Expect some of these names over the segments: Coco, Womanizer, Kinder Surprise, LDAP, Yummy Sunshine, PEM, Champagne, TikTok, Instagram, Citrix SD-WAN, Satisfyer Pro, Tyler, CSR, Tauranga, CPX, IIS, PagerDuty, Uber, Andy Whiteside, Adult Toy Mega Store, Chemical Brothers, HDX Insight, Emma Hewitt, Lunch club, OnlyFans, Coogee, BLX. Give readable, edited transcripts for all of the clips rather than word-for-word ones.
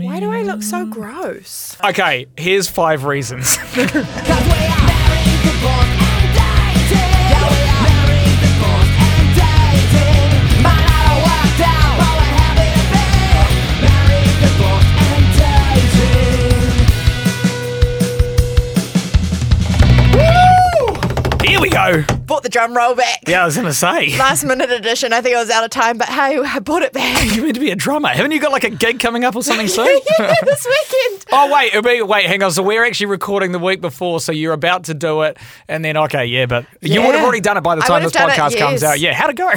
Why do I look so gross? Okay, here's 5 reasons. Here we go. Bought the drum roll back. Yeah, I was going to say. Last minute edition. I think I was out of time, but hey, I bought it back. You're meant to be a drummer. Haven't you got like a gig coming up or something soon? Yeah, this weekend. Oh, wait. Hang on. So we're actually recording the week before, so you're about to do it. And then, okay, yeah, but you would have already done it by the time this podcast comes out. Yeah, how'd it go?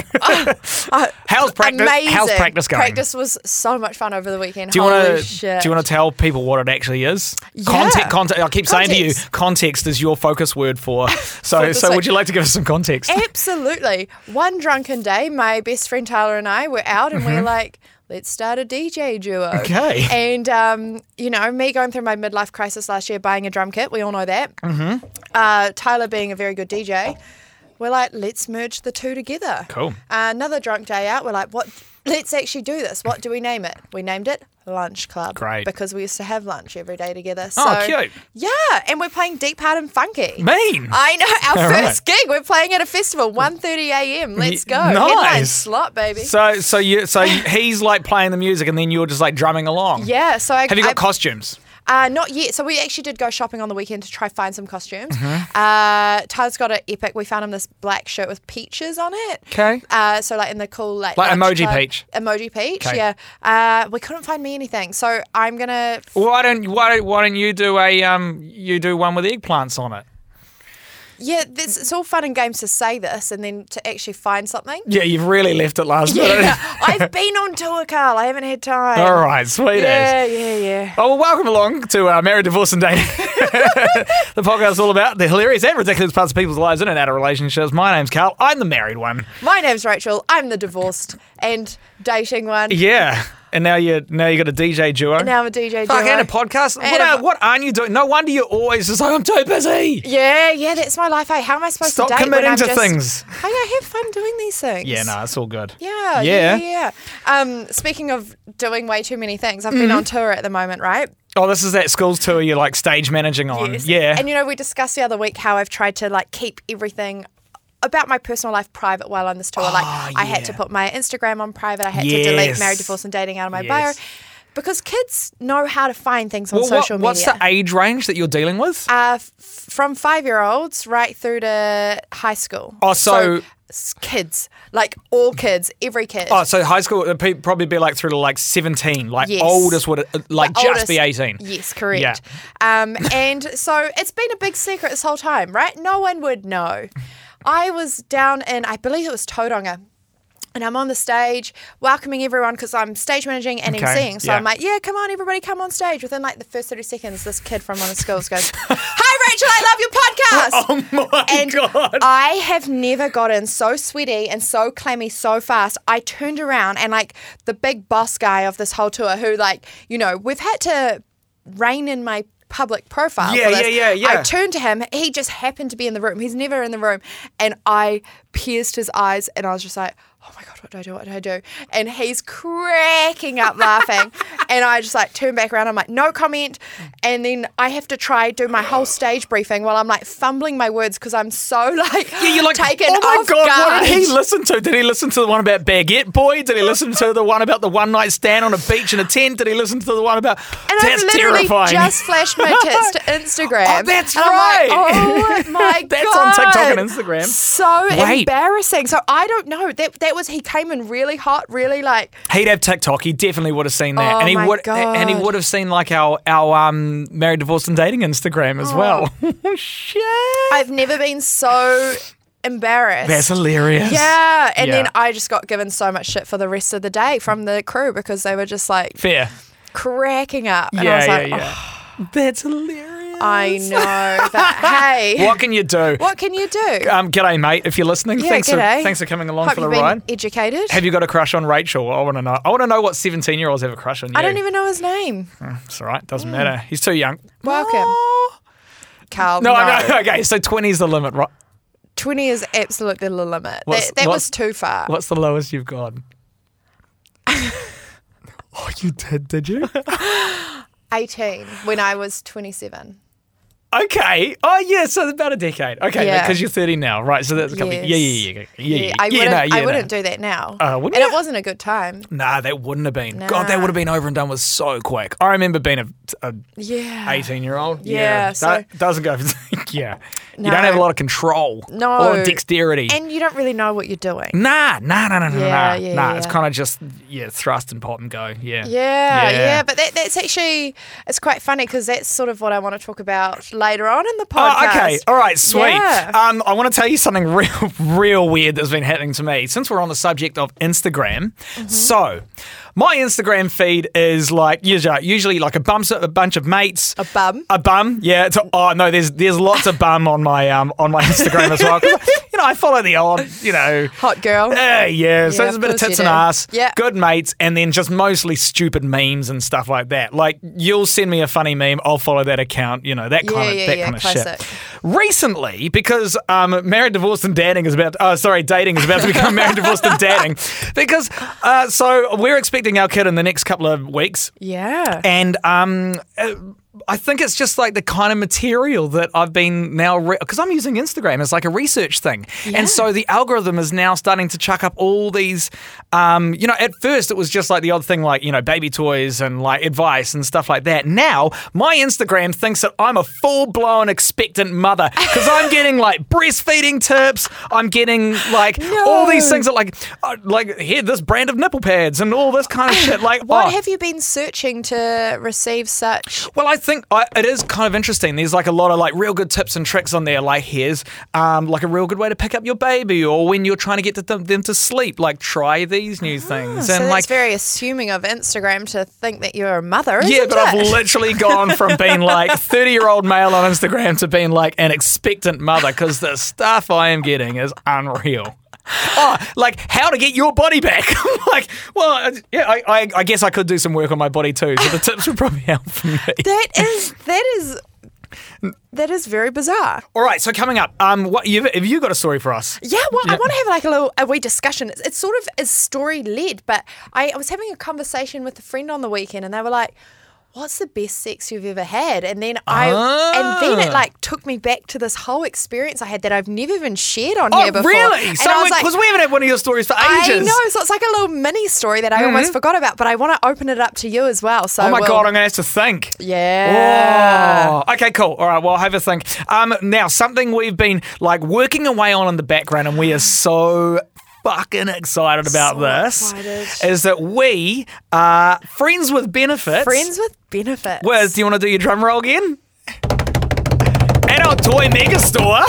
How's practice? Amazing. How's practice going? Practice was so much fun over the weekend. Do you want to tell people what it actually is? Yeah. Context. I keep saying to you, context is your focus word for. So would you like to give us some context? Absolutely. One drunken day, my best friend Tyler and I were out and we're like, let's start a DJ duo. Okay. And, me going through my midlife crisis last year, buying a drum kit, we all know that. Mm-hmm. Tyler being a very good DJ, we're like, let's merge the two together. Cool. Another drunk day out, we're like, let's actually do this. What do we name it? We named it Lunch Club. Great. Because we used to have lunch every day together. So, oh, cute. Yeah. And we're playing Deep Hard and Funky. Mean. I know. Our first gig. We're playing at a festival, 1:30 a.m. Let's go. Nice. Headline slot, baby. So he's like playing the music and then you're just like drumming along. Yeah. So have you got costumes? Not yet. So we actually did go shopping on the weekend to try find some costumes. Mm-hmm. Tyler's got an epic. We found him this black shirt with peaches on it. Okay. So like in the cool like emoji club. Peach. Emoji peach. Okay. Yeah. We couldn't find me anything, so I'm gonna. Why don't you do a you do one with eggplants on it? Yeah, it's all fun and games to say this and then to actually find something. Yeah, you've really left it last minute. Yeah, I've been on tour, Carl. I haven't had time. All right, sweet ass. Yeah. Oh, well, welcome along to Married, Divorce and Dating. The podcast is all about the hilarious and ridiculous parts of people's lives in and out of relationships. My name's Carl. I'm the married one. My name's Rachel. I'm the divorced and dating one. Yeah. And now you got a DJ duo. And now I'm a DJ duo. Fuck, and a podcast. What aren't you doing? No wonder you're always just like, I'm too busy. Yeah, that's my life. Hey, how am I supposed to date when I'm just... Stop committing to things. I have fun doing these things. Yeah, no, it's all good. Yeah. Speaking of doing way too many things, I've been on tour at the moment, right? Oh, this is that school's tour you're like stage managing on. Yes. Yeah. And we discussed the other week how I've tried to like keep everything about my personal life private while on this tour. I had to put my Instagram on private. I had to delete Married, Divorce and Dating out of my bio. Because kids know how to find things on social media. What's the age range that you're dealing with? From 5-year-olds right through to high school. Oh, so kids, like all kids, every kid. Oh, so high school would probably be like through to like 17, like oldest would like just be 18. Yes, correct. Yeah. And so it's been a big secret this whole time, right? No one would know. I was down in, I believe it was Tauranga, and I'm on the stage welcoming everyone because I'm stage managing and emceeing. So I'm like, come on, everybody, come on stage. Within like the first 30 seconds, this kid from one of the schools goes, hi, Rachel, I love your podcast. Oh, my God. I have never gotten so sweaty and so clammy so fast. I turned around and like the big boss guy of this whole tour who like, we've had to rein in my public profile. Yeah. I turned to him. He just happened to be in the room. He's never in the room. And I pierced his eyes and I was just like, oh my God, what do I do? And he's cracking up laughing. And I just like turn back around. I'm like, no comment. And then I have to do my whole stage briefing while I'm like fumbling my words because I'm so like, you're like taken off guard. Oh my God, what did he listen to? Did he listen to the one about Baguette Boy? Did he listen to the one about the one night stand on a beach in a tent? Did he listen to the one about, and that's terrifying. And I literally just flashed my tits to Instagram. Oh, that's right. Like, oh my God. That's on TikTok and Instagram. So embarrassing. So I don't know. That was, he came in really hot, really like. He'd have TikTok. He definitely would have seen that. Oh, and he would have seen like our Married, Divorced and Dating Instagram as well. Shit. I've never been so embarrassed. That's hilarious. Yeah. And then I just got given so much shit for the rest of the day from the crew because they were just like. Fair. Cracking up. And I was like, oh. That's hilarious. I know, but hey. What can you do? G'day, mate, if you're listening. Yeah, thanks for coming along. Hope for the ride. Educated. Have you got a crush on Rachel? I want to know. I want to know what 17-year-olds have a crush on you. I don't even know his name. It's all right. Doesn't matter. He's too young. Welcome. Oh. Carl. No. Okay, so 20 is the limit, right? 20 is absolutely the limit. That was too far. What's the lowest you've gone? Oh, you did you? 18 when I was 27. Okay. Oh, yeah, so about a decade. Okay, because you're 30 now, right? So that's a couple of, yeah. I wouldn't do that now. And it wasn't a good time. Nah, that wouldn't have been. Nah. God, that would have been over and done with so quick. I remember being a 18-year-old. Yeah. So that doesn't go – yeah. No. You don't have a lot of control. No. A lot of dexterity. And you don't really know what you're doing. Nah. It's kind of just, thrust and pot and go. Yeah. But that's actually – it's quite funny because that's sort of what I want to talk about – later on in the podcast. Oh, okay. All right. Sweet. Yeah. I want to tell you something real weird that's been happening to me since we're on the subject of Instagram. Mm-hmm. So, my Instagram feed is like usually like a bunch of mates. A bum. Yeah. There's lots of bum on my Instagram as well. I follow the odd, hot girl. Yeah. So there's a bit of tits and ass. Yeah. Good mates, and then just mostly stupid memes and stuff like that. Like you'll send me a funny meme, I'll follow that account. That kind of shit. Recently, because married, divorced, and dating is about. Dating is about to become married, divorced, and dating. Because so we're expecting our kid in the next couple of weeks. Yeah. And I think it's just like the kind of material that I've been now because I'm using Instagram as like a research thing, and so the algorithm is now starting to chuck up all these. At first it was just like the odd thing, like baby toys and like advice and stuff like that. Now my Instagram thinks that I'm a full blown expectant mother because I'm getting like breastfeeding tips. I'm getting like all these things that like here this brand of nipple pads and all this kind of shit. Like what have you been searching to receive such? Well, I think it is kind of interesting. There's like a lot of like real good tips and tricks on there. Like here's like a real good way to pick up your baby, or when you're trying to get them to sleep, like try these new things. So and it's like, very assuming of Instagram to think that you're a mother, isn't it? Yeah, but I've literally gone from being like 30-year-old male on Instagram to being like an expectant mother because the stuff I am getting is unreal. Oh, like how to get your body back. Like, well, yeah, I guess I could do some work on my body too, so the tips would probably help for me. That is very bizarre. All right, so coming up, have you got a story for us? Yeah, well, I want to have like a wee discussion. It's sort of is story-led, but I was having a conversation with a friend on the weekend and they were like, what's the best sex you've ever had? And then it like took me back to this whole experience I had that I've never even shared on here before. Oh, really? So because we haven't had one of your stories for ages. I know. So it's like a little mini story that I almost forgot about, but I want to open it up to you as well. So God, I'm going to have to think. Yeah. Oh, okay, cool. All right, well, have a think. Now, something we've been like working away on in the background and we are so fucking excited about is that we are friends with benefits. Friends with benefits. Wiz, do you want to do your drum roll again? Adult Toy Mega Store.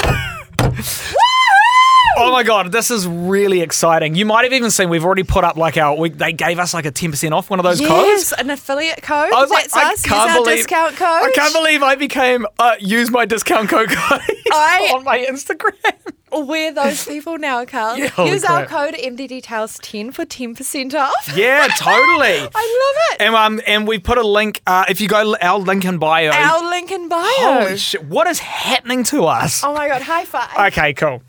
Oh my God, this is really exciting. You might have even seen we've already put up like they gave us like a 10% off one of those codes. Yes, an affiliate code. That's us. Discount code. I can't believe I became use my discount code on my Instagram. We're those people now, Carl. Yeah, use our code MDDetails10 for 10% off. Yeah, totally. I love it. And we put a link. If you go our link in bio. Holy shit! What is happening to us? Oh my God! High five. Okay, cool.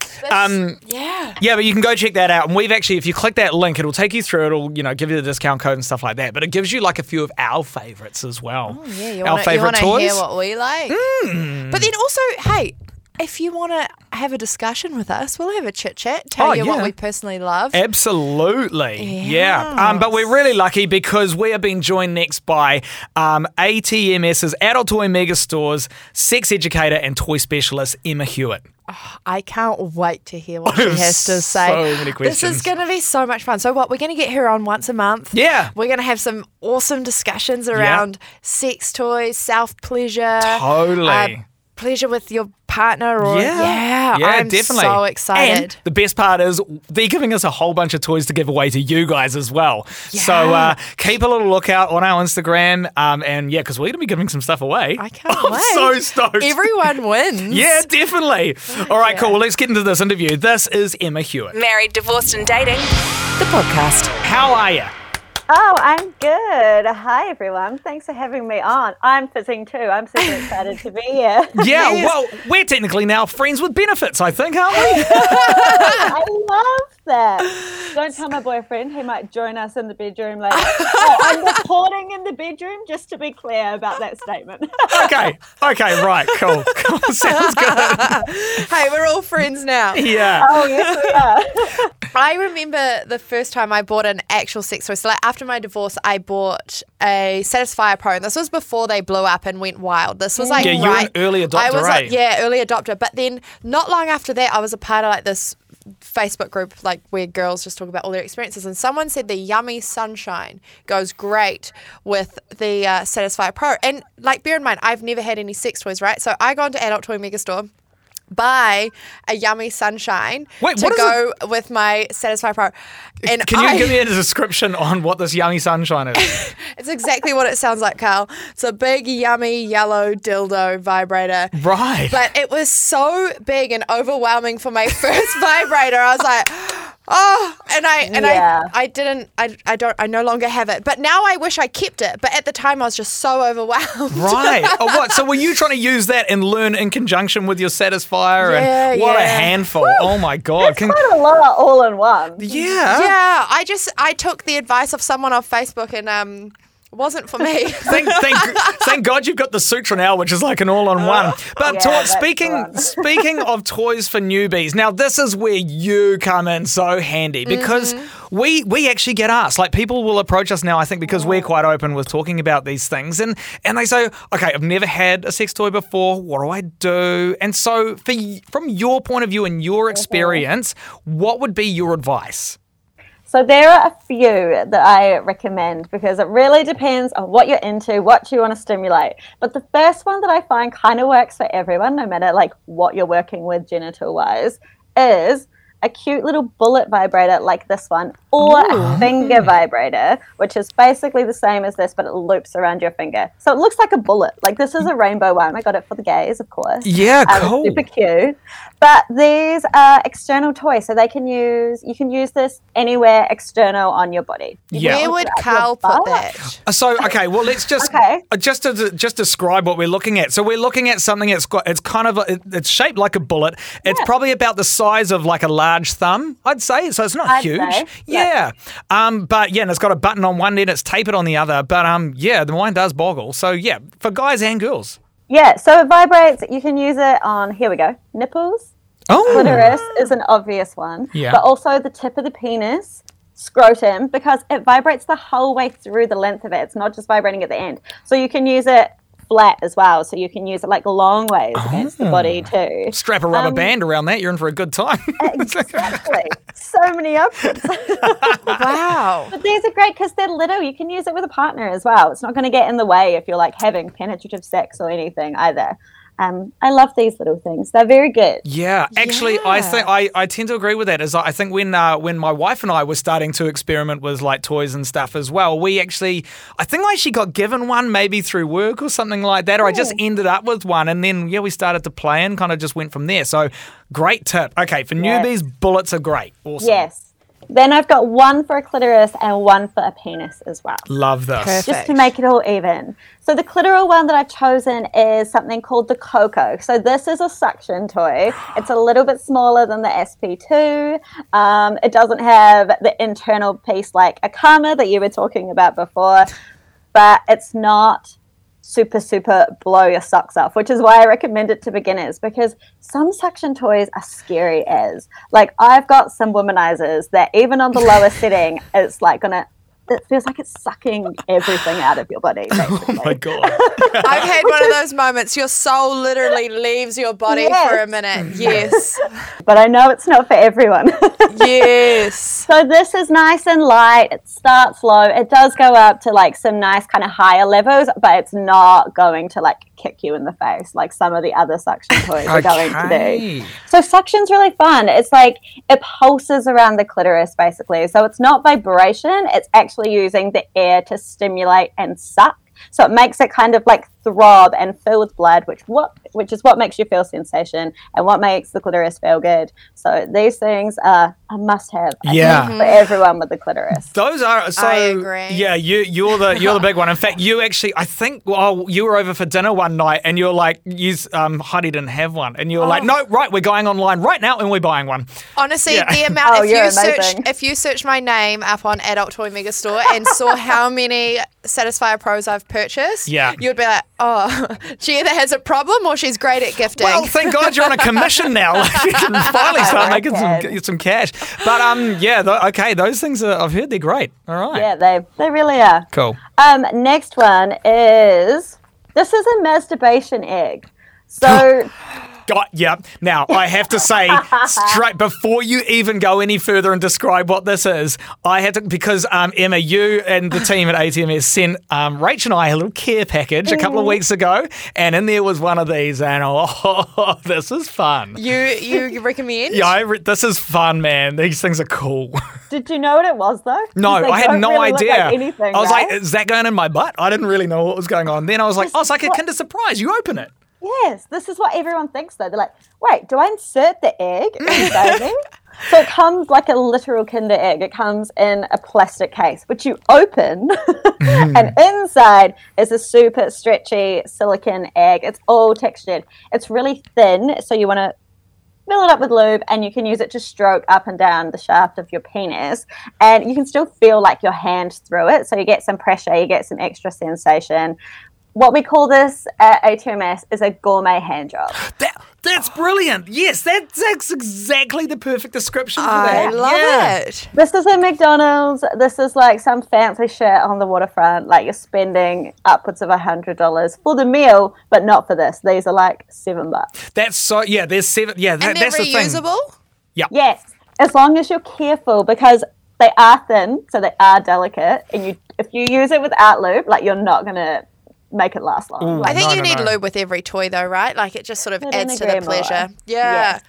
Yeah, but you can go check that out. And we've actually, if you click that link, it'll take you through. It'll give you the discount code and stuff like that. But it gives you like a few of our favorites as well. Oh yeah, our favorite toys. You want to hear what we like. Mm. But then also, hey, if you want to have a discussion with us, we'll have a chit-chat, tell you what we personally love. Absolutely. Yes. Yeah. But we're really lucky because we are being joined next by ATMS's Adult Toy Mega Store's sex educator and toy specialist, Emma Hewitt. Oh, I can't wait to hear what she has to say. So many questions. This is going to be so much fun. So what, we're going to get her on once a month. Yeah. We're going to have some awesome discussions around sex toys, self-pleasure. Totally. Pleasure with your partner or I'm definitely so excited. And the best part is they're giving us a whole bunch of toys to give away to you guys as well. Yeah. So keep a little lookout on our Instagram because we're going to be giving some stuff away. I can't wait. I'm so stoked. Everyone wins. Yeah, definitely. All right, cool. Well, let's get into this interview. This is Emma Hewitt. Married, Divorced and Dating, the podcast. How are you? Oh, I'm good. Hi, everyone. Thanks for having me on. I'm fizzing too. I'm super excited to be here. Yeah, well, we're technically now friends with benefits, I think, aren't we? I love that. Don't tell my boyfriend. He might join us in the bedroom later. Oh, I'm recording in the bedroom, just to be clear about that statement. Okay, right, cool. Sounds good. Hey, we're all friends now. Yeah. Oh, yes, we are. I remember the first time I bought an actual sex toy. So like after my divorce, I bought a Satisfyer Pro. And this was before they blew up and went wild. This was like, yeah, you're an early adopter, early adopter. But then not long after that, I was a part of like this Facebook group like where girls just talk about all their experiences, and someone said the Yummy Sunshine goes great with the Satisfyer Pro. And like, bear in mind, I've never had any sex toys, right? So I go into Adult Toy Mega Store, buy a Yummy Sunshine with my Satisfyer Pro. And can you give me a description on what this Yummy Sunshine is? It's exactly what it sounds like, Carl. It's a big, yummy, yellow dildo vibrator. Right. But it was so big and overwhelming for my first vibrator. I was like, oh, I no longer have it. But now I wish I kept it. But at the time I was just so overwhelmed. Right. Oh, what? So were you trying to use that and learn in conjunction with your Satisfyer? Yeah, and what a handful. Woo. Oh my God. It's quite a lot all in one. Yeah. Yeah. I took the advice of someone on Facebook and it wasn't for me. Thank God you've got the Sutra now, which is like an all-on-one. But speaking of toys for newbies, now this is where you come in so handy, because we actually get asked. Like, people will approach us now, I think, because we're quite open with talking about these things. And they say, okay, I've never had a sex toy before. What do I do? And so from your point of view and your experience, what would be your advice? So there are a few that I recommend because it really depends on what you're into, what you want to stimulate. But the first one that I find kind of works for everyone, no matter like what you're working with genital-wise, is a cute little bullet vibrator like this one, or a finger vibrator, which is basically the same as this, but it loops around your finger. So it looks like a bullet. Like, this is a rainbow one. I got it for the gays, of course. Yeah, cool. Super cute. But these are external toys, so you can use this anywhere external on your body. Yeah. Where would Carl put that? So, okay, well, let's just describe what we're looking at. So we're looking at something that's got, it's shaped like a bullet. It's probably about the size of like a large thumb, I'd say. So it's not huge. Say, yeah. But yeah, and it's got a button on one end, it's tapered on the other. But the mind does boggle. So yeah, for guys and girls. Yeah, so it vibrates. You can use it on, here we go, nipples. Oh. Clitoris is an obvious one. Yeah. But also the tip of the penis, scrotum, because it vibrates the whole way through the length of it. It's not just vibrating at the end. So you can use it flat as well. So you can use it like long ways against the body too. Strap a rubber band around that. You're in for a good time. Exactly. So many options. Wow. But these are great because they're little. You can use it with a partner as well. It's not going to get in the way if you're like having penetrative sex or anything either. I love these little things. They're very good. Yeah, actually, yeah. I think I tend to agree with that. I think when my wife and I were starting to experiment with like toys and stuff as well, I actually got given one maybe through work or something like that, or I just ended up with one, and then we started to play and kind of just went from there. So great tip. Okay, for newbies, bullets are great. Awesome. Yes. Then I've got one for a clitoris and one for a penis as well. Love this. Perfect. Just to make it all even. So the clitoral one that I've chosen is something called the Coco. So this is a suction toy. It's a little bit smaller than the SP2. It doesn't have the internal piece like a Kama that you were talking about before, but it's not super blow your socks off, which is why I recommend it to beginners, because some suction toys are scary as. Like, I've got some Womanizers that even on the lower setting, it's like it feels like it's sucking everything out of your body, basically. Oh my God. I've had one of those moments. Your soul literally leaves your body for a minute. Yes. But I know it's not for everyone. Yes. So this is nice and light. It starts low. It does go up to like some nice kind of higher levels, but it's not going to like kick you in the face like some of the other suction toys are going to do. So suction's really fun. It's like it pulses around the clitoris basically. So it's not vibration. It's actually using the air to stimulate and suck. So it makes it kind of like throb and fill with blood, which is what makes you feel sensation and what makes the clitoris feel good. So these things are a must-have, I think, for everyone with the clitoris. Those are so. I agree. Yeah, you're the big one. In fact, you actually, I think, you were over for dinner one night and you're like, Heidi didn't have one, and you're like, no, right, we're going online right now and we're buying one. Honestly, the amount. If you search my name up on Adult Toy Mega Store and saw how many Satisfyer Pros I've purchased, you'd be like, oh, she either has a problem or she's great at gifting. Well, thank God you're on a commission now. Like, you can finally start making some cash. But those things are, I've heard they're great. All right. Yeah, they really are. Cool. Next one is, this is a masturbation egg. So. God, yeah. Now, I have to say, straight before you even go any further and describe what this is, I had to, because Emma, you and the team at ATMS sent Rach and I a little care package a couple of weeks ago, and in there was one of these, and this is fun. You recommend? Yeah, this is fun, man. These things are cool. Did you know what it was, though? No, I had no idea. Like anything, I was like, is that going in my butt? I didn't really know what was going on. Then I was like, it's like a Kinder Surprise. You open it. Yes, this is what everyone thinks, though. They're like, wait, do I insert the egg in the baby? So it comes like a literal Kinder egg. It comes in a plastic case, which you open, and inside is a super stretchy silicone egg. It's all textured. It's really thin, so you want to fill it up with lube, and you can use it to stroke up and down the shaft of your penis, and you can still feel like your hand through it, so you get some pressure, you get some extra sensation. What we call this at ATMS is a gourmet hand job. That's brilliant. Yes, that's exactly the perfect description for that. I love it. This isn't McDonald's. This is like some fancy shit on the waterfront. Like, you're spending upwards of $100 for the meal, but not for this. These are like $7. That's so, yeah, there's $7. Yeah, and that's the thing. And they're reusable? Yeah. Yes, as long as you're careful, because they are thin, so they are delicate. And if you use it without lube, like, you're not going to make it last long. Ooh, I think you need lube with every toy, though, right? Like, it just sort of adds to the pleasure. Yeah.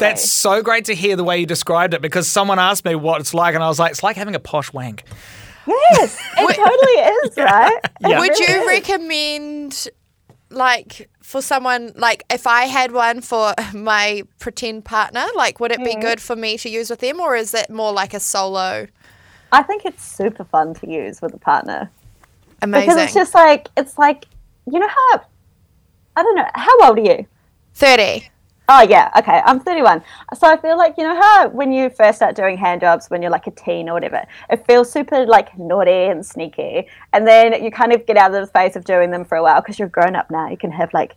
That's so great to hear the way you described it, because someone asked me what it's like, and I was like, it's like having a posh wank. Yes, it totally is, right? Yeah. Would you recommend, like, for someone, like, if I had one for my pretend partner, like, would it be good for me to use with them, or is it more like a solo? I think it's super fun to use with a partner. Amazing. Because it's just like, you know how, I don't know, how old are you? 30. Oh, yeah, okay, I'm 31. So I feel like, you know how when you first start doing hand jobs when you're like a teen or whatever, it feels super like naughty and sneaky. And then you kind of get out of the phase of doing them for a while because you're grown up now. You can have like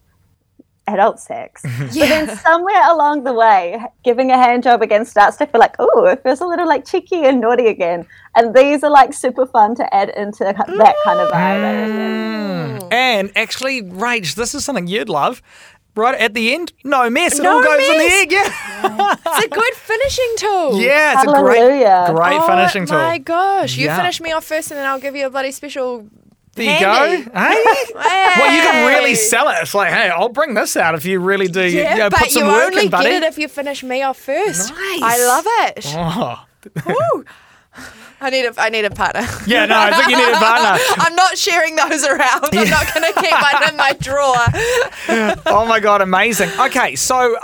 adult sex. But then somewhere along the way, giving a hand job again starts to feel like, oh, it feels a little like cheeky and naughty again. And these are like super fun to add into that kind of vibe. And actually, Rach, this is something you'd love. Right at the end, no mess. It all goes in the egg. Yeah. It's a good finishing tool. Yeah, it's a great finishing tool. Oh my gosh. You finish me off first and then I'll give you a bloody special. There you go. Hey? Well, you can really sell it. It's like, hey, I'll bring this out if you really do. Yeah, you know, but put some work in, buddy. You only get it if you finish me off first. Nice. I love it. Oh. I need a partner. Yeah, no, I think you need a partner. I'm not sharing those around. I'm not going to keep mine in my drawer. Oh my God, amazing. Okay, so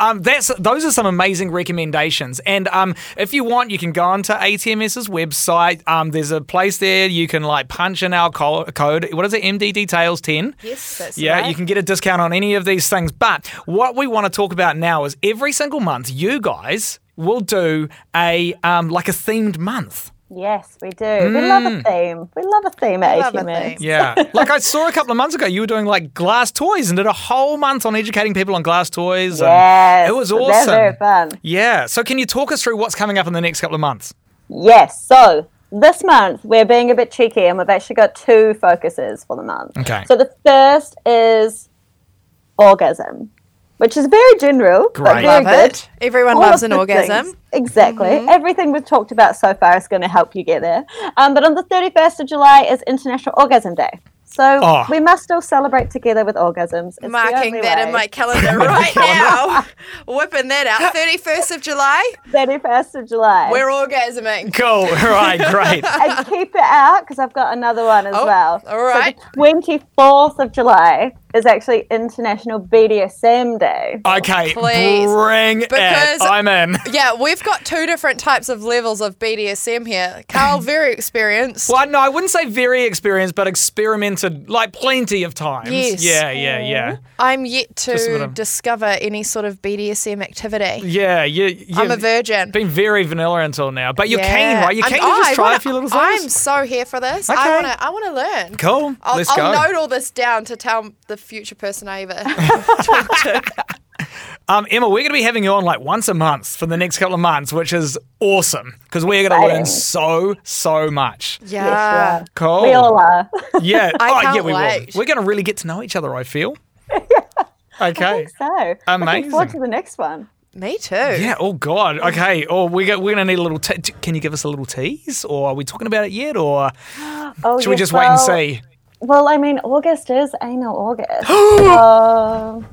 those are some amazing recommendations. And if you want, you can go onto ATMS's website. There's a place there you can like punch in our code. What is it? MD Details 10. Yes, that's right. Yeah, you can get a discount on any of these things. But what we want to talk about now is every single month, you guys will do a like a themed month. Yes, we do. We love a theme. We love a theme at ATMS. Yeah. Like I saw a couple of months ago, you were doing like glass toys and did a whole month on educating people on glass toys. Yes. It was awesome. They're very fun. Yeah. So can you talk us through what's coming up in the next couple of months? Yes. So this month, we're being a bit cheeky and we've actually got two focuses for the month. Okay. So the first is orgasm, which is very general, but very good. Everyone loves an orgasm. Exactly. Everything we've talked about so far is going to help you get there. But on the 31st of July is International Orgasm Day. So we must all celebrate together with orgasms. It's marking that way. In my calendar right now. Whipping that out. 31st of July. 31st of July. We're orgasming. Cool. All right, great. And keep it out because I've got another one as well. All right. So the 24th of July is actually International BDSM Day. Okay, please. Bring it. I'm in. Yeah, we've got two different types of levels of BDSM here. Carl, very experienced. Well, no, I wouldn't say very experienced, but experimented like plenty of times. Yes. Yeah. I'm yet to discover any sort of BDSM activity. Yeah, yeah. I'm a virgin. Been very vanilla until now, but you're keen, right? You're keen to just try a few little things. I'm so here for this. Okay. I want to learn. Cool. Let's go. I'll note all this down to tell the future person I ever talked to. Emma, we're going to be having you on like once a month for the next couple of months, which is awesome because we're going to learn so much. Yeah. Yes, cool. We all are. Yeah. I can't wait. We will. We're going to really get to know each other, I feel. Okay. I think so. Amazing. Looking forward to the next one. Me too. Yeah. Oh, God. Okay. Oh, we're going to need a little can you give us a little tease? Or are we talking about it yet? Or should we just wait and see? Well, I mean, August is anal August. Oh,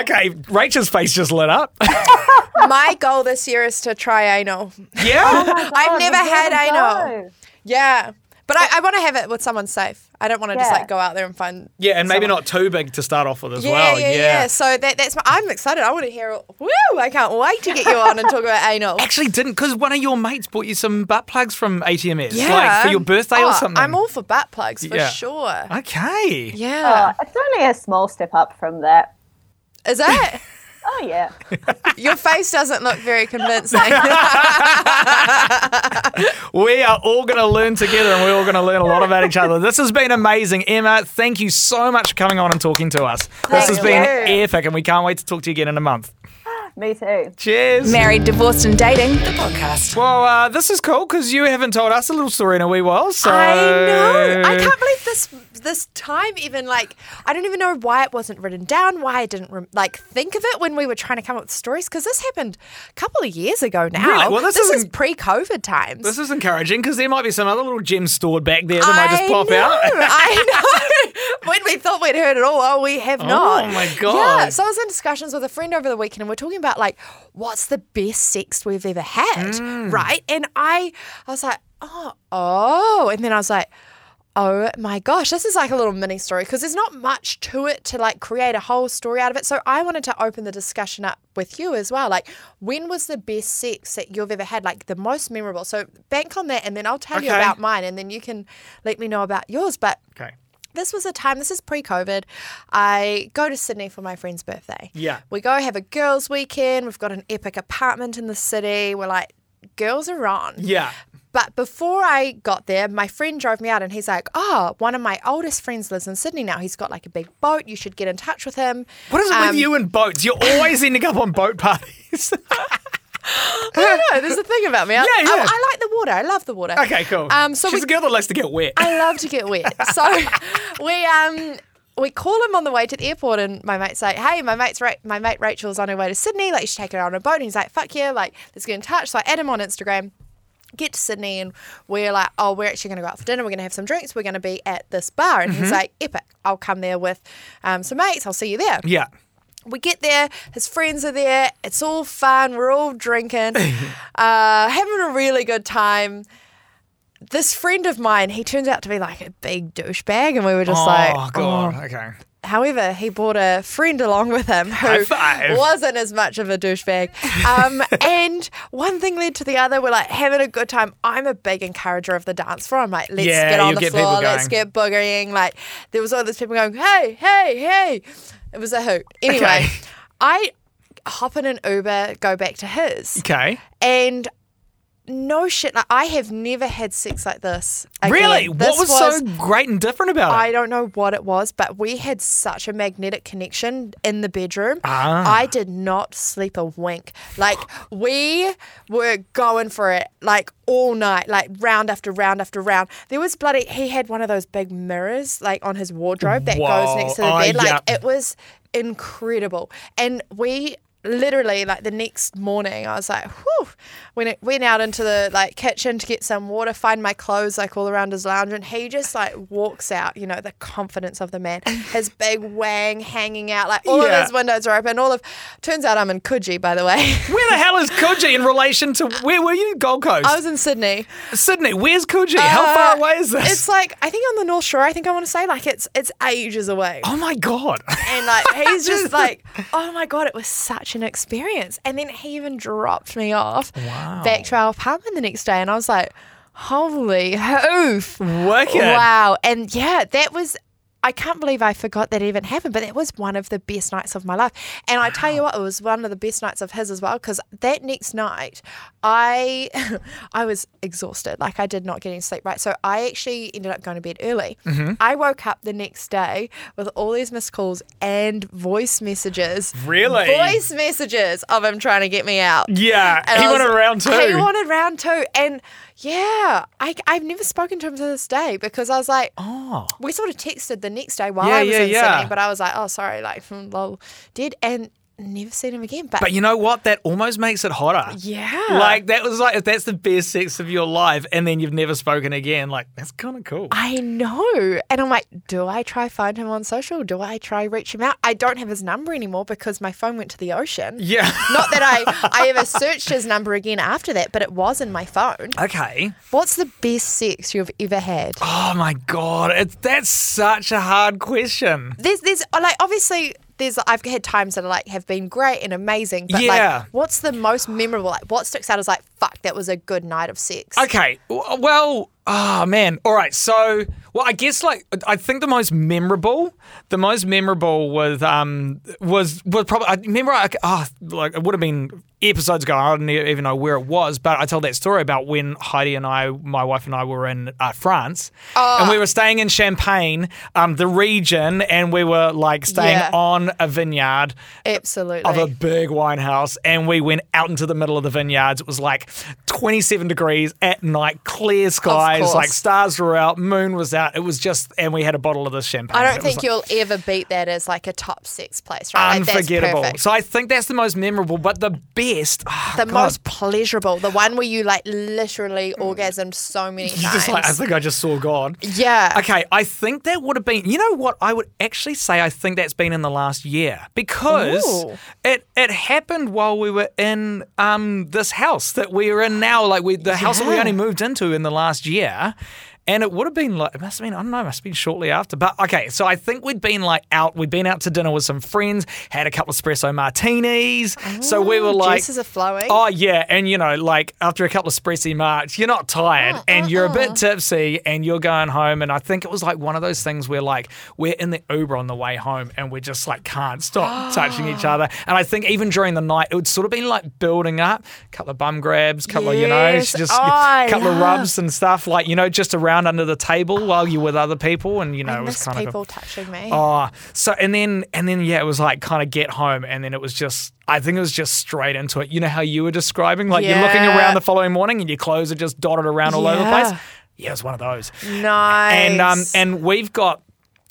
okay. Rachel's face just lit up. My goal this year is to try anal. Yeah? Oh, I've never had anal. Go. Yeah. But I want to have it with someone safe. I don't want to just like go out there and find and maybe someone not too big to start off with as well. Yeah. So that's I'm excited. I want to hear I can't wait to get you on and talk about anal. Actually didn't because one of your mates bought you some butt plugs from ATMS like for your birthday or something. I'm all for butt plugs for sure. Okay. Yeah. Oh, it's only a small step up from that. Is it? Oh, yeah. Your face doesn't look very convincing. We are all going to learn together and we're all going to learn a lot about each other. This has been amazing. Emma, thank you so much for coming on and talking to us. This has been epic and we can't wait to talk to you again in a month. Me too. Cheers. Married, Divorced and Dating, the podcast. Well, this is cool because you haven't told us a little story in a wee while. So. I know. I can't believe this time even, like, I don't even know why it wasn't written down, why I didn't, think of it when we were trying to come up with stories because this happened a couple of years ago now. Really? Well, this is pre-COVID times. This is encouraging because there might be some other little gems stored back there that might just pop out. I know. When we thought we'd heard it all, we have not. Oh, my God. Yeah, so I was in discussions with a friend over the weekend and we're talking about what's the best sex we've ever had, right? And I was like, oh. And then I was like, oh my gosh, this is like a little mini story because there's not much to it to create a whole story out of it. So I wanted to open the discussion up with you as well. Like, when was the best sex that you've ever had, like the most memorable? So bank on that and then I'll tell you about mine and then you can let me know about yours. But this was a time, this is pre-COVID, I go to Sydney for my friend's birthday. Yeah. We go have a girls' weekend. We've got an epic apartment in the city. We're like, girls are on. Yeah. But before I got there, my friend drove me out and he's like, one of my oldest friends lives in Sydney now. He's got like a big boat. You should get in touch with him. What is it with you and boats? You're always ending up on boat parties. I don't know. There's a thing about me. I like the water. I love the water. Okay, cool. She's a girl that likes to get wet. I love to get wet. So we call him on the way to the airport and my mate's like, hey, my mate Rachel's on her way to Sydney. Like, you should take her out on a boat. And he's like, fuck yeah. Like, let's get in touch. So I add him on Instagram. Get to Sydney and we're like, we're actually going to go out for dinner. We're going to have some drinks. We're going to be at this bar. And he's like, epic. I'll come there with some mates. I'll see you there. Yeah. We get there, his friends are there, it's all fun, we're all drinking, having a really good time. This friend of mine, he turns out to be like a big douchebag, and we were just okay. However, he brought a friend along with him who wasn't as much of a douchebag. And one thing led to the other. We're like having a good time. I'm a big encourager of the dance floor. I'm like, let's get on the floor, let's get boogerying. Like, there was all these people going, hey, hey, hey. It was a hoot. Anyway, I hop in an Uber, go back to his. Okay. And no shit, like, I have never had sex like this again. Really? This what was so great and different about it? I don't know what it was, but we had such a magnetic connection in the bedroom. I did not sleep a wink. Like, we were going for it, like, all night, like, round after round after round. There was he had one of those big mirrors, like, on his wardrobe that goes next to the bed. Like, it was incredible. And we... literally like the next morning, I was like, whew, went out into the like kitchen to get some water, find my clothes like all around his lounge, and he just like walks out, you know, the confidence of the man, his big wang hanging out, like all of his windows are open, all of, turns out I'm in Coogee, by the way. Where the hell is Coogee in relation to, where were you, Gold Coast? I was in Sydney. Sydney, where's Coogee? How far away is this? It's like, I think on the North Shore, I think I want to say, like it's ages away. Oh my God. And like, he's just like, oh my God, it was such an experience. And then he even dropped me off back to our apartment the next day, and I was like, holy hoof. Wicked. Wow. And yeah, that was, I can't believe I forgot that even happened, but that was one of the best nights of my life. And I tell you what, it was one of the best nights of his as well, because that next night I was exhausted. Like, I did not get any sleep, right? So I actually ended up going to bed early. Mm-hmm. I woke up the next day with all these missed calls and voice messages. Really? Voice messages of him trying to get me out. Yeah. And he wanted round two. He wanted round two. And yeah, I've never spoken to him to this day, because I was like, we sort of texted the next day while I was in Sydney, but I was like, oh, sorry, like, lol, dead, and never seen him again. But you know what? That almost makes it hotter. Yeah. Like, that was like, if that's the best sex of your life and then you've never spoken again, like, that's kind of cool. I know. And I'm like, do I try find him on social? Do I try reach him out? I don't have his number anymore because my phone went to the ocean. Yeah. Not that I ever searched his number again after that, but it was in my phone. Okay. What's the best sex you've ever had? Oh, my God. That's such a hard question. There's like, obviously... I've had times that are like have been great and amazing, but like, what's the most memorable? Like, what sticks out is like, fuck, that was a good night of sex. Okay, well, oh man, all right. So, well, I guess like I think the most memorable was probably it would have been episodes ago. I don't even know where it was, but I told that story about when Heidi and I, my wife and I, were in France, and we were staying in Champagne, the region, and we were like staying on a vineyard, absolutely, of a big wine house, and we went out into the middle of the vineyards. It was like 27 degrees at night, clear skies, like stars were out, moon was out. It was just, and we had a bottle of this champagne. I don't think you'll ever beat that as like a top sex place, right? Unforgettable. Like, so I think that's the most memorable, but the best, most pleasurable, the one where you like literally orgasmed so many times. Just like, I think I just saw God. Yeah. Okay, I think that would have been, you know what? I would actually say I think that's been in the last year, because it happened while we were in this house that we are in now, like the house that we only moved into in the last year. And it would have been like, it must have been, I don't know, it must have been shortly after. But okay, so I think we'd been out to dinner with some friends, had a couple of espresso martinis. Oh, so we were like, juices are flowing. Oh, yeah. And, you know, like after a couple of espresso marts, you're not tired and you're a bit tipsy and you're going home. And I think it was like one of those things where like we're in the Uber on the way home and we just like can't stop touching each other. And I think even during the night, it would sort of been like building up, a couple of bum grabs, of, you know, just a couple of rubs and stuff, like, you know, just around under the table while you're with other people, and you know, it was kind of people touching me. Oh, so and then yeah, it was like kind of get home, and then it was just, I think it was just straight into it. You know how you were describing, like you're looking around the following morning and your clothes are just dotted around all over the place. Yeah, it was one of those. Nice. And we've got.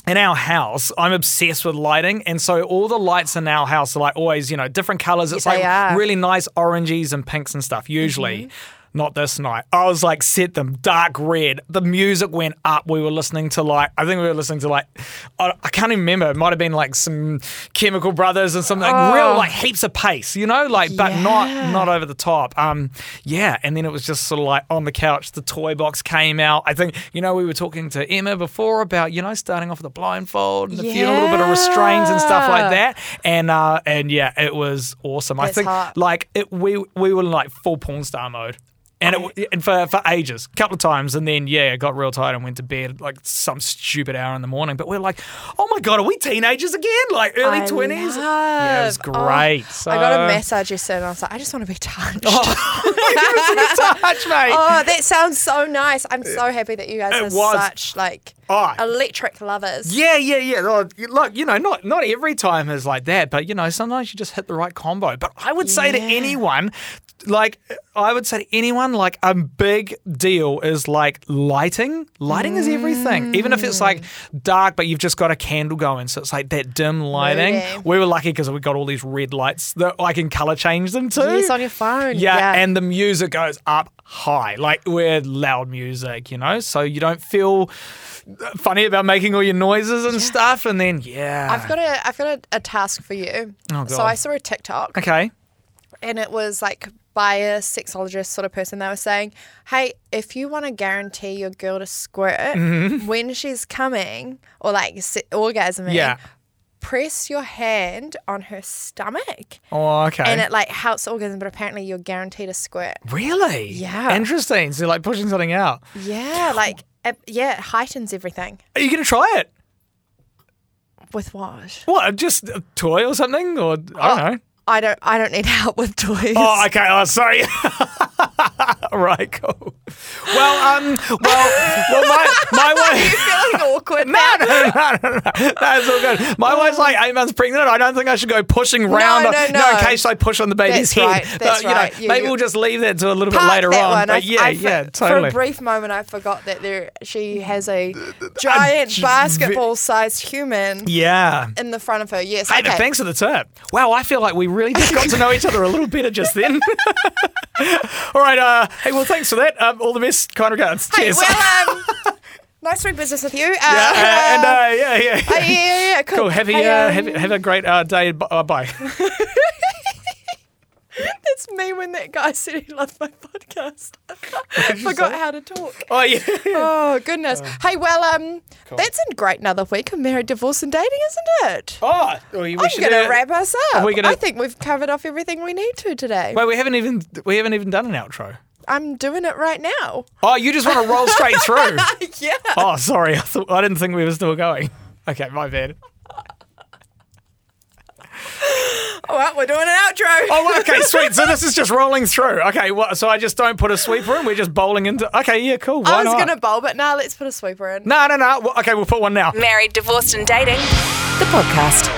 In our house, I'm obsessed with lighting, and so all the lights in our house are like always, you know, different colours. It's really nice oranges and pinks and stuff, usually. Mm-hmm. Not this night. I was like, set them dark red. The music went up. We were listening to like, I can't even remember. It might have been like some Chemical Brothers and something, like real like heaps of pace, you know, like, but not over the top. And then it was just sort of like on the couch, the toy box came out. I think, you know, we were talking to Emma before about, you know, starting off with blindfold and a few little bit of restraints and stuff like that, and yeah, it was awesome. That's, I think, hot. Like we were in like full porn star mode, and for ages, a couple of times, and then it got real tired and went to bed like some stupid hour in the morning. But we're like, oh my God, are we teenagers again? Like early 20s? Yeah, it was great. So, I got a massage yesterday, and I was like, I just want to be touched. I just want to be touched, mate. Oh, that sounds so nice. I'm so happy that you guys are such like. electric lovers. Yeah. Look, you know, not every time is like that, but, you know, sometimes you just hit the right combo. But I would say to anyone, like a big deal is like lighting. Lighting is everything. Even if it's like dark, but you've just got a candle going. So it's like that dim lighting. Yeah. We were lucky because we got all these red lights that I can color change them to. Yes, on your phone. Yeah, and the music goes up high. Like we're loud music, you know, so you don't feel funny about making all your noises and stuff. And then, I've got a task for you. Oh, God. So I saw a TikTok. Okay. And it was like by a sexologist sort of person. They were saying, hey, if you want to guarantee your girl to squirt when she's coming or like orgasming, press your hand on her stomach. Oh, okay. And it like helps orgasm, but apparently you're guaranteed a squirt. Really? Yeah. Interesting. So like pushing something out. Yeah. Like, it heightens everything. Are you going to try it? With what? What? Just a toy or something? Or I don't know. I don't need help with toys. Oh, okay. Oh, sorry. Right, cool. Well, my wife. You feeling awkward? No. That's all good. My wife's like 8 months pregnant. I don't think I should go pushing round. No, in case I push on the baby's head. That's right. You know, maybe we'll just leave that to a little bit later on. But totally. For a brief moment, I forgot that she has a giant basketball-sized human. Yeah. In the front of her. Yes. Hey, okay. Thanks for the tip. Wow, I feel like we really just got to know each other a little better just then. All right. Hey, well, thanks for that. All the best. Kind regards. Hey, cheers. Well, nice doing business with you. Cool. Have a great day. Bye. That's me when that guy said he loved my podcast. Forgot how to talk. Oh, yeah. Oh, goodness. Hey, well, cool. That's a great another week of married, divorce, and dating, isn't it? Oh, well, I'm going to wrap us up. I think we've covered off everything we need to today. Well, we haven't even done an outro. I'm doing it right now. Oh, you just want to roll straight through? Yeah. Oh, sorry. I didn't think we were still going. Okay, my bad. Oh, well, we're doing an outro. Oh, okay, sweet. So this is just rolling through. Okay, so I just don't put a sweeper in. We're just bowling into. Okay, yeah, cool. Why not? I was going to bowl, but no, let's put a sweeper in. No. Well, okay, we'll put one now. Married, divorced, and dating. The podcast.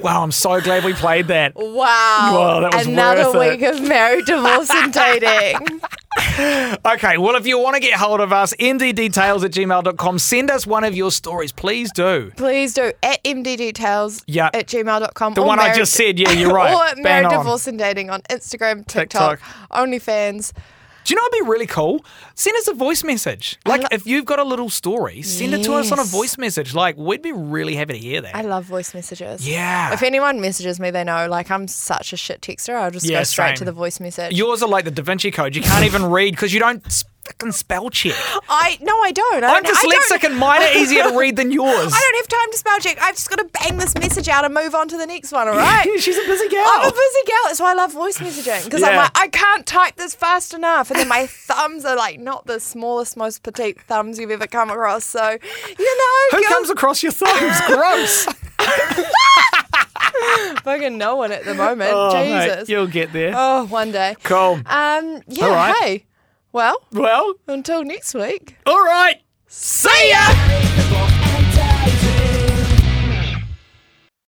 Wow, I'm so glad we played that. Wow. That was another week of married, divorce, and dating. Okay, well, if you want to get hold of us, mddetails@gmail.com. Send us one of your stories. Please do. At mddetails at gmail.com. The one I just said, yeah, you're right. Or married, divorce, and dating on Instagram, TikTok. OnlyFans. Do you know it'd be really cool? Send us a voice message. Like if you've got a little story, send it to us on a voice message. Like we'd be really happy to hear that. I love voice messages. Yeah. If anyone messages me, they know like I'm such a shit texter. I'll just go straight to the voice message. Yours are like the Da Vinci Code. You can't even read because you don't fucking spell check. No, I don't. I'm dyslexic and mine are easier to read than yours. I don't have time to spell check. I've just got to bang this message out and move on to the next one, all right? She's a busy gal. I'm a busy gal. That's why I love voice messaging because I'm like, I can't type this fast enough. And then my thumbs are like not the smallest, most petite thumbs you've ever come across. So, you know. Who comes across your thumbs? Gross. Fucking no one at the moment. Oh, Jesus. Mate, you'll get there. Oh, one day. Cool. Yeah, right. Hey. Well, until next week. All right. See ya!